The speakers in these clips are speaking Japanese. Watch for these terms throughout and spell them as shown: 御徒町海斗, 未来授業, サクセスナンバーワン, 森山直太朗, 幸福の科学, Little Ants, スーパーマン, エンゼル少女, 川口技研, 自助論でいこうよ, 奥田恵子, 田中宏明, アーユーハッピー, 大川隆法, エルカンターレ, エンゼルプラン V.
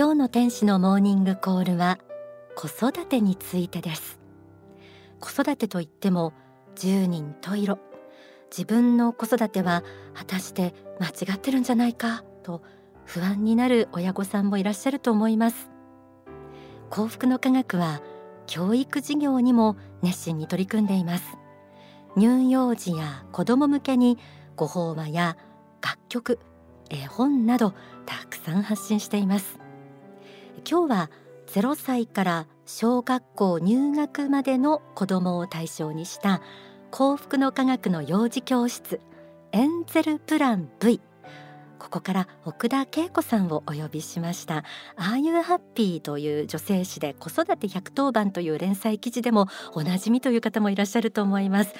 今日の天使のモーニングコールは子育てについてです。子育てといっても十人十色、自分の子育ては果たして間違ってるんじゃないかと不安になる親御さんもいらっしゃると思います。幸福の科学は教育事業にも熱心に取り組んでいます。乳幼児や子ども向けにご法話や楽曲、絵本などたくさん発信しています。今日は0歳から小学校入学までの子どもを対象にした幸福の科学の幼児教室エンゼルプラン V、 ここから奥田恵子さんをお呼びしました。アーユーハッピーという女性誌で子育て110番という連載記事でもおなじみという方もいらっしゃると思います。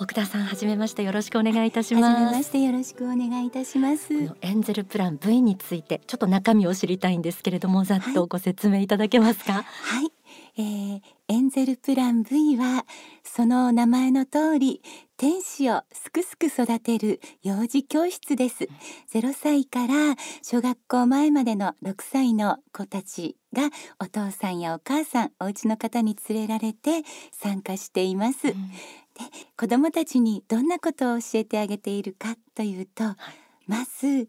奥田さん、はじめまして、よろしくお願いいたします。はじめまして、よろしくお願いいたします。このエンゼルプラン V についてちょっと中身を知りたいんですけれども、ざっとご説明いただけますか？はい、エンゼルプラン V はその名前の通り天使をすくすく育てる幼児教室です。0歳から小学校前までの6歳の子たちがお父さんやお母さん、お家の方に連れられて参加しています、で子どもたちにどんなことを教えてあげているかというと、まず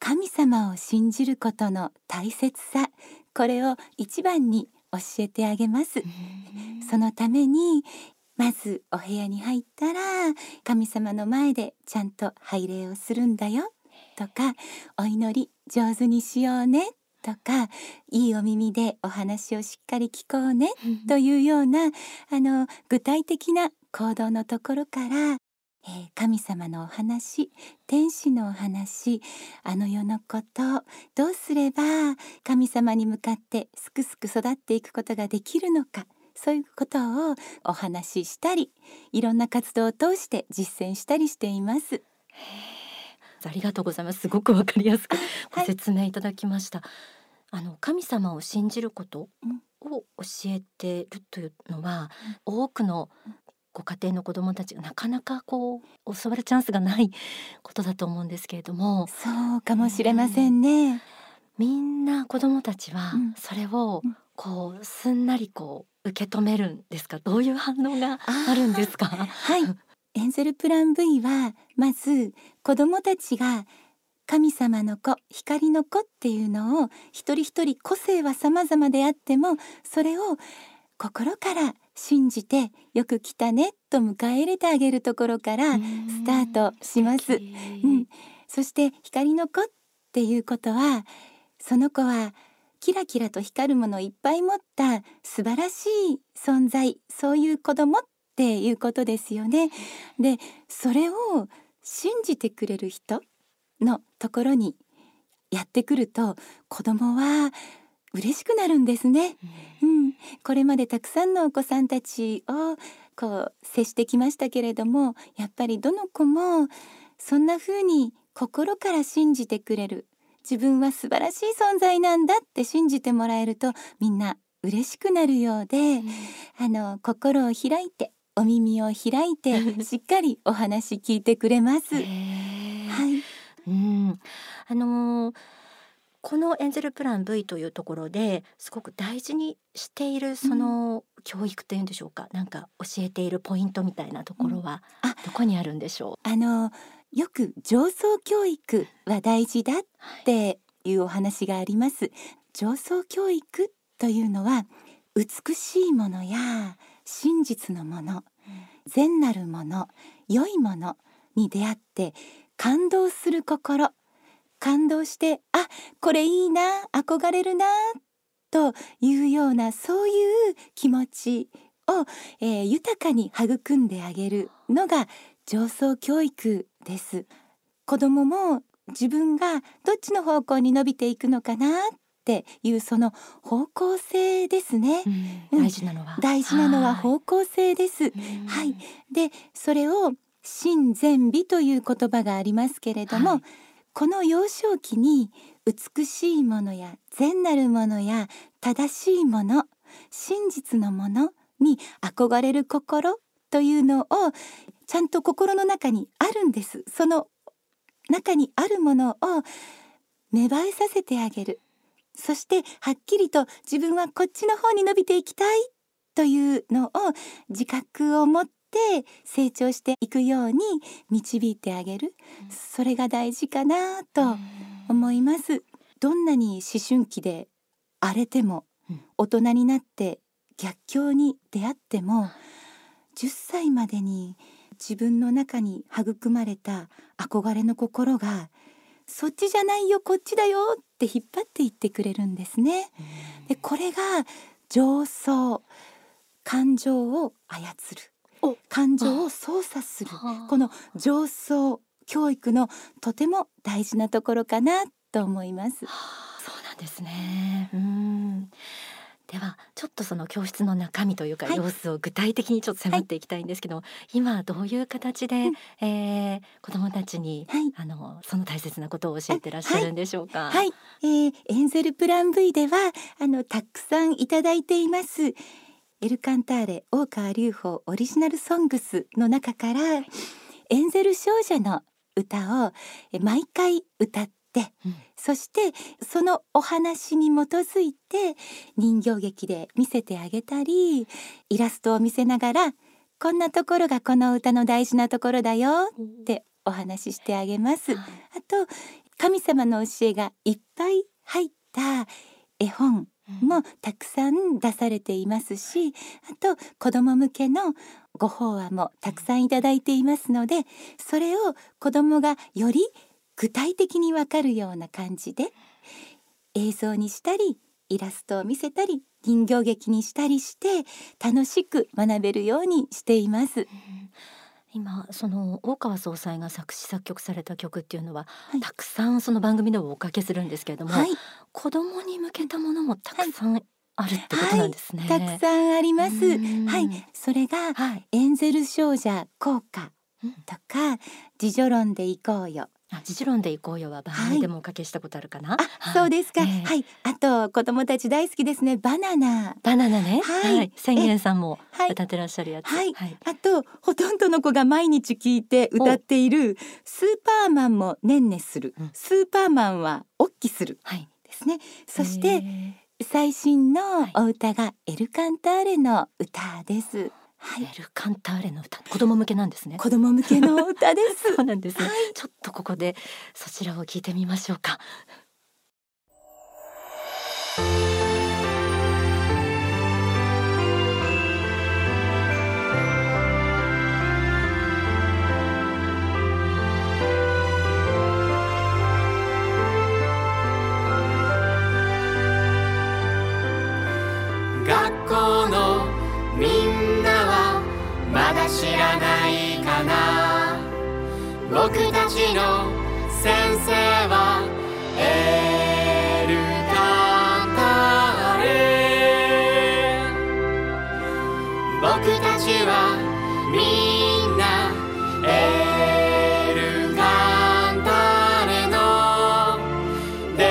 神様を信じることの大切さ、これを一番に教えてあげます。そのためにまずお部屋に入ったら神様の前でちゃんと拝礼をするんだよとか、お祈り上手にしようねとか、いいお耳でお話をしっかり聞こうねというような具体的な行動のところから、神様のお話、天使のお話、あの世のこと、どうすれば神様に向かってすくすく育っていくことができるのか、そういうことをお話ししたり、いろんな活動を通して実践したりしています。ありがとうございます。すごくわかりやすくご説明いただきました、神様を信じることを教えているというのは、多くのご家庭の子どもたちがなかなか教わるチャンスがないことだと思うんですけれども。そうかもしれませんね、みんな子どもたちはそれをすんなり受け止めるんですか？どういう反応があるんですか？はい、エンゼルプラン V はまず子どもたちが神様の子、光の子っていうのを、一人一人個性は様々であってもそれを心から信じて、よく来たねと迎え入れてあげるところからスタートします、そして光の子っていうことは、その子はキラキラと光るものをいっぱい持った素晴らしい存在、そういう子供っていうことですよね。で、それを信じてくれる人のところにやってくると、子供は嬉しくなるんですね、これまでたくさんのお子さんたちを接してきましたけれども、やっぱりどの子もそんな風に心から信じてくれる、自分は素晴らしい存在なんだって信じてもらえると、みんな嬉しくなるようで、心を開いて、お耳を開いてしっかりお話聞いてくれます。このエンゼルプラン V というところですごく大事にしているその教育というんでしょうか、なんか教えているポイントみたいなところはどこにあるんでしょう？よく情操教育は大事だっていうお話があります、情操教育というのは美しいものや真実のもの、善なるもの、良いものに出会って感動する心、感動して、あ、これいいな、憧れるなというような、そういう気持ちを、豊かに育んであげるのが情操教育です。子どもも自分がどっちの方向に伸びていくのかなっていう、その方向性ですね、大事なのは方向性です、で、それを真善美という言葉がありますけれども、この幼少期に美しいものや善なるものや正しいもの、真実のものに憧れる心というのをちゃんと心の中にあるんです。その中にあるものを芽生えさせてあげる、そしてはっきりと自分はこっちの方に伸びていきたいというのを自覚を持って成長していくように導いてあげる、それが大事かなと思います。どんなに思春期で荒れても、大人になって逆境に出会っても、10歳までに自分の中に育まれた憧れの心が、そっちじゃないよこっちだよって引っ張っていってくれるんですね。でこれが情操、感情を操る、感情を操作する、この情操教育のとても大事なところかなと思います。そうなんですね。ではちょっとその教室の中身というか、様子を具体的にちょっと迫っていきたいんですけど、今どういう形で、子どもたちに、その大切なことを教えてらっしゃるんでしょうか。エンゼルプラン V ではたくさんいただいていますエルカンターレ大川隆法オリジナルソングスの中から、エンゼル少女の歌を毎回歌って、そしてそのお話に基づいて人形劇で見せてあげたり、イラストを見せながら、こんなところがこの歌の大事なところだよってお話ししてあげます。あと神様の教えがいっぱい入った絵本もたくさん出されていますし、あと子ども向けのご法話もたくさんいただいていますので、それを子どもがより具体的にわかるような感じで映像にしたり、イラストを見せたり、人形劇にしたりして楽しく学べるようにしています。今その大川総裁が作詞作曲された曲っていうのは、たくさんその番組でもおかけするんですけれども、子どもに向けたものもたくさん、あるってことなんですね。たくさんあります。それが、エンゼル少女効果とか、自助論でいこうよ。自助論でいこうよは番組でもおかけしたことあるかな。そうですか。あと子供たち大好きですね。バナナね。千円さんも歌ってらっしゃるやつ。あとほとんどの子が毎日聞いて歌っているスーパーマンもねんねする。スーパーマンはおっきするですね。そして最新のお歌がエルカンターレの歌です。エルカンターレの歌、子供向けなんですね。子供向けの歌です。そうなんですね。ちょっとここでそちらを聞いてみましょうか。学校のみんなはまだ知らないかな。僕たちの先生はエルカンターレ。僕たちはみんなエルカンターレの弟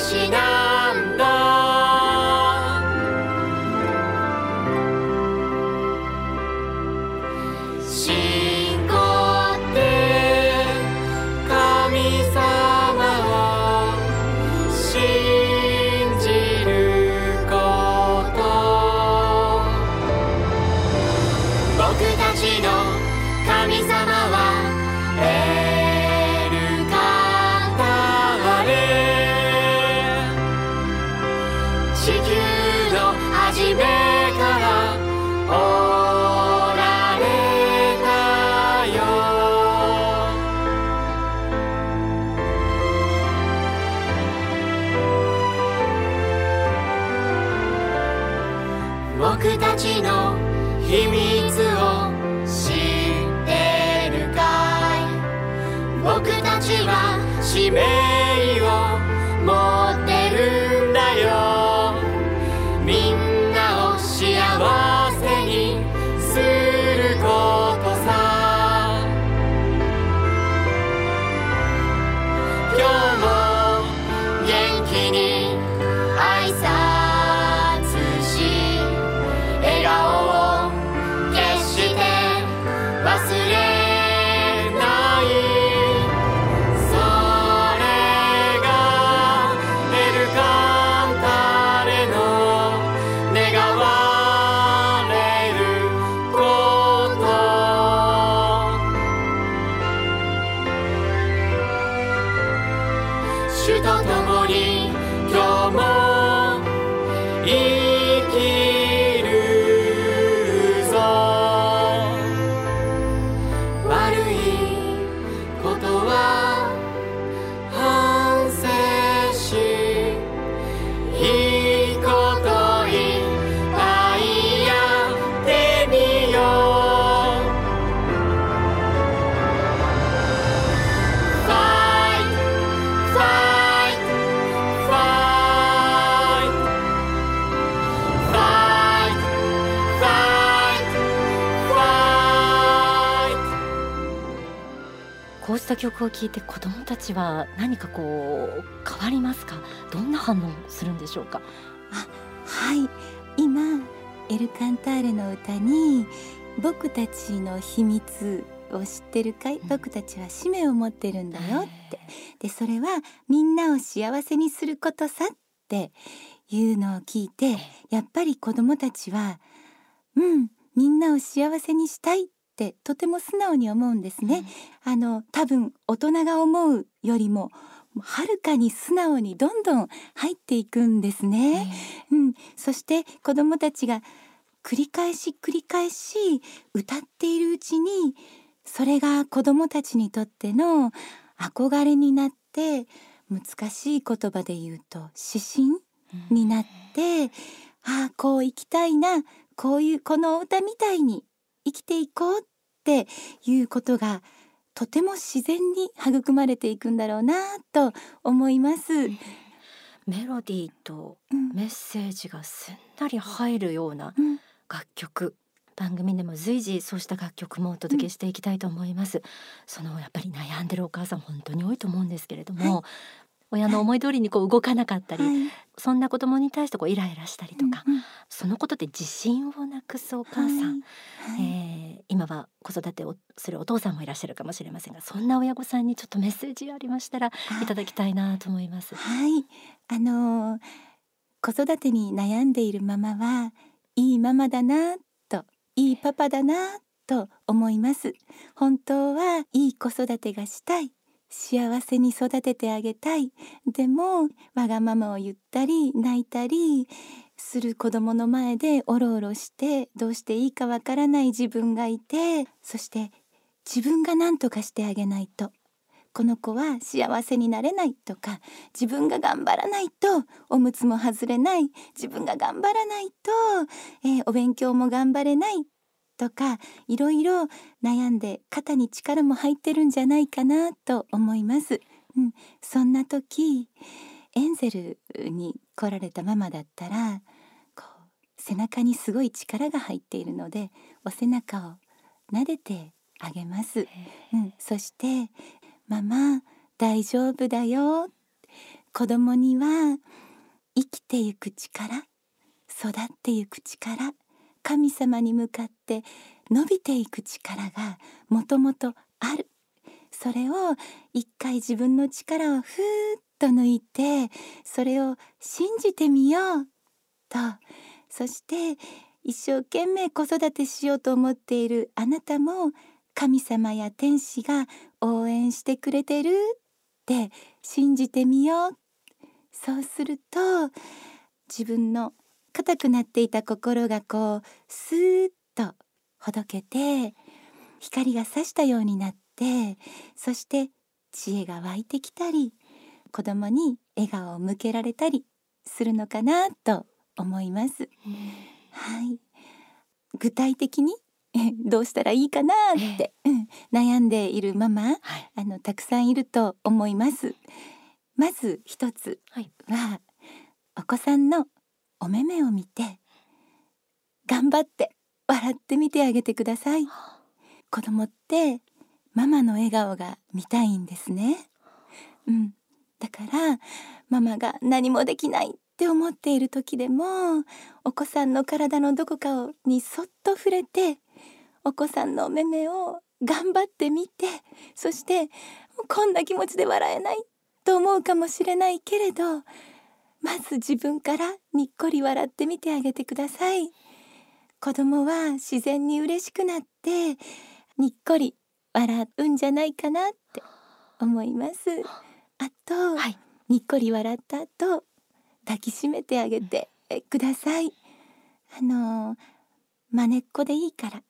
子なんだ。僕たちの秘密を知ってるかい。僕たちは使命を持ってるんだよ。みんなを幸せにすることさ。今日も元気に挨拶忘れない。それ主と共に今日も生きるぞ。悪いことは反省し、いいこといっぱいやってみよう。 Fight! Fight!こうした曲を聴いて子どもたちは何かこう変わりますか？どんな反応するんでしょうか？あ、はい、今エルカンターレの歌に僕たちの秘密を知ってるかい、僕たちは使命を持ってるんだよって、でそれはみんなを幸せにすることさっていうのを聞いて、やっぱり子どもたちはみんなを幸せにしたいってとても素直に思うんですね、多分大人が思うよりもはるかに素直にどんどん入っていくんですね、そして子どもたちが繰り返し歌っているうちに、それが子どもたちにとっての憧れになって、難しい言葉で言うと指針になって、ああこう生きたいな、こういうこの歌みたいに生きていこうっていうことがとても自然に育まれていくんだろうなと思います。メロディーとメッセージがすんなり入るような楽曲、番組でも随時そうした楽曲もお届けしていきたいと思います。そのやっぱり悩んでるお母さん本当に多いと思うんですけれども、親の思い通りにこう動かなかったり、そんな子供に対してこうイライラしたりとか、そのことで自信をなくすお母さん、今は子育てをするお父さんもいらっしゃるかもしれませんが、そんな親御さんにちょっとメッセージありましたらいただきたいなと思います。はい、子育てに悩んでいるママはいいママだなと、いいパパだなと思います。本当はいい子育てがしたい、幸せに育ててあげたい。でもわがままを言ったり泣いたりする子どもの前でおろおろしてどうしていいかわからない自分がいて、そして自分が何とかしてあげないとこの子は幸せになれないとか、自分が頑張らないとおむつも外れない、自分が頑張らないと、お勉強も頑張れないとか、いろいろ悩んで肩に力も入ってるんじゃないかなと思います、そんな時エンゼルに来られたママだったら、こう背中にすごい力が入っているのでお背中を撫でてあげます、そしてママ大丈夫だよ、子供には生きてゆく力、育ってゆく力、神様に向かって伸びていく力がもともとある。それを一回自分の力をふーっと抜いて、それを信じてみようと。そして一生懸命子育てしようと思っているあなたも、神様や天使が応援してくれてるって信じてみよう。そうすると自分の硬くなっていた心がこうスーッとほどけて、光が差したようになって、そして知恵が湧いてきたり、子供に笑顔を向けられたりするのかなと思います、具体的にどうしたらいいかなって、悩んでいるママ、たくさんいると思います。まず一つは、お子さんのお目目を見て頑張って笑ってみてあげてください。子供ってママの笑顔が見たいんですね、だからママが何もできないって思っている時でも、お子さんの体のどこかにそっと触れて、お子さんのお目目を頑張ってみて、そしてこんな気持ちで笑えないと思うかもしれないけれど、まず自分からにっこり笑ってみてあげてください。子供は自然に嬉しくなってにっこり笑うんじゃないかなって思います。あと、にっこり笑った後抱きしめてあげてください。まねっこでいいから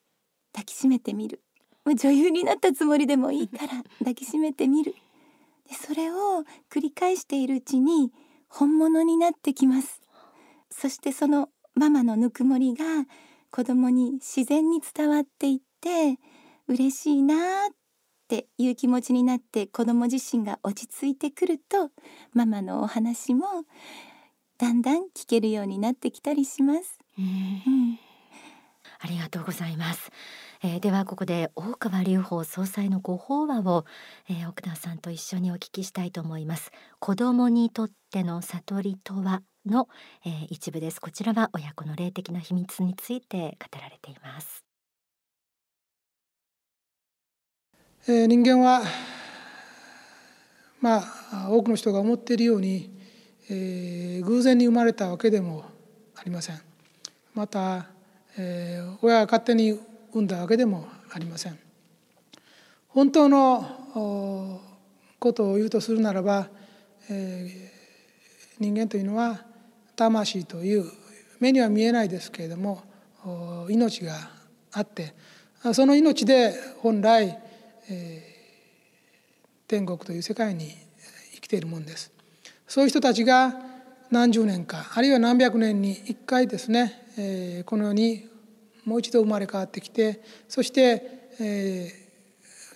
抱きしめてみる。女優になったつもりでもいいから抱きしめてみる。でそれを繰り返しているうちに本物になってきます。そしてそのママのぬくもりが子供に自然に伝わっていって嬉しいなっていう気持ちになって、子供自身が落ち着いてくるとママのお話もだんだん聞けるようになってきたりします。うん、ありがとうございます。ではここで大川隆法総裁のご法話を、奥田さんと一緒にお聞きしたいと思います。子どもにとっての悟りとはの、一部です。こちらは親子の霊的な秘密について語られています。人間は多くの人が思っているように、偶然に生まれたわけでもありません。また、親が勝手に生んだわけでもありません。本当のことを言うとするならば、人間というのは魂という目には見えないですけれども命があって、その命で本来、天国という世界に生きているものです。そういう人たちが何十年かあるいは何百年に一回ですね、この世にもう一度生まれ変わってきて、そして、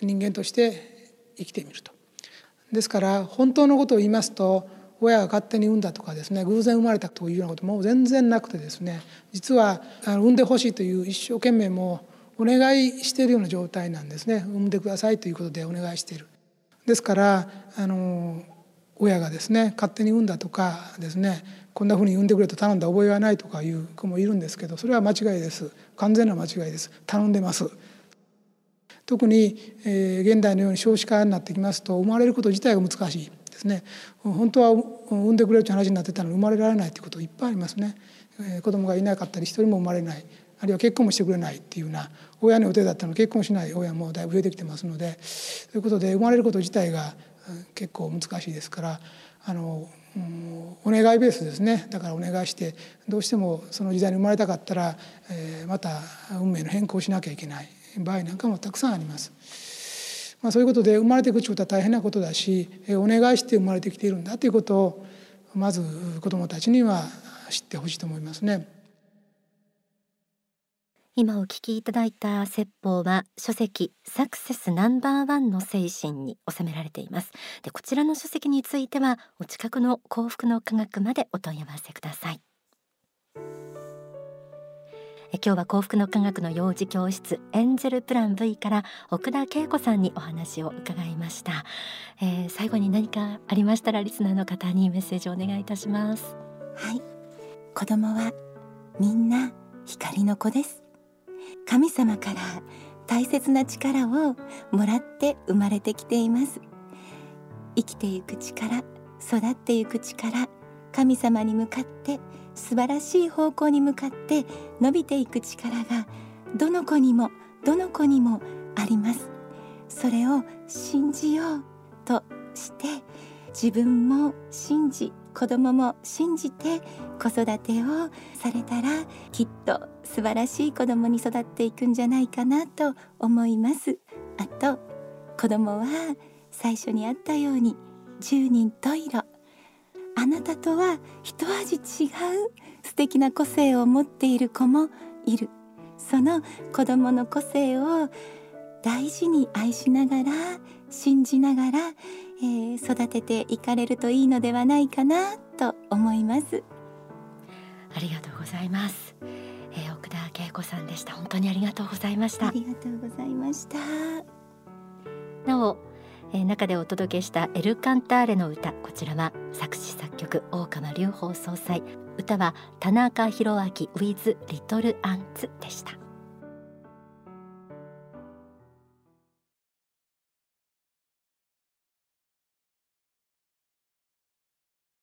人間として生きてみると。ですから本当のことを言いますと、親が勝手に産んだとかですね、偶然生まれたというようなことも全然なくてですね、実は産んでほしいという一生懸命もお願いしているような状態なんですね。産んでくださいということでお願いしている。ですから親がですね勝手に産んだとかですね、こんなふうに産んでくれと頼んだ覚えはないとかいう子もいるんですけど、それは間違いです。完全な間違いです。頼んでます。特に、現代のように少子化になってきますと、生まれること自体が難しいですね。本当は産んでくれるという話になってたのに生まれられないということいっぱいありますね。子供がいなかったり一人も生まれない、あるいは結婚もしてくれないっていうような、親の予定だったのに結婚しない親もだいぶ増えてきてますので、そういうことで生まれること自体が結構難しいですから、お願いベースですね。だからお願いして、どうしてもその時代に生まれたかったら、また運命の変更をしなきゃいけない場合なんかもたくさんあります。そういうことで生まれていくということは大変なことだし、お願いして生まれてきているんだということをまず子どもたちには知ってほしいと思いますね。今お聞きいただいた説法は書籍サクセスナンバーワンの精神に収められています。でこちらの書籍についてはお近くの幸福の科学までお問い合わせください。今日は幸福の科学の幼児教室エンジェルプラン V から奥田恵子さんにお話を伺いました。最後に何かありましたらリスナーの方にメッセージをお願いいたします。はい、子供はみんな光の子です。神様から大切な力をもらって生まれてきています。生きていく力、育っていく力、神様に向かって素晴らしい方向に向かって伸びていく力がどの子にもどの子にもあります。それを信じようとして、自分も信じ子供も信じて子育てをされたら、きっと素晴らしい子供に育っていくんじゃないかなと思います。あと子供は最初にあったように十人十色、あなたとは一味違う素敵な個性を持っている子もいる。その子供の個性を大事に愛しながら信じながら、育てていかれるといいのではないかなと思います。ありがとうございます。奥田恵子さんでした。本当にありがとうございました。ありがとうございました。なお、中でお届けしたエルカンターレの歌、こちらは作詞作曲大川隆法総裁、歌は田中宏明 with Little Ants でした。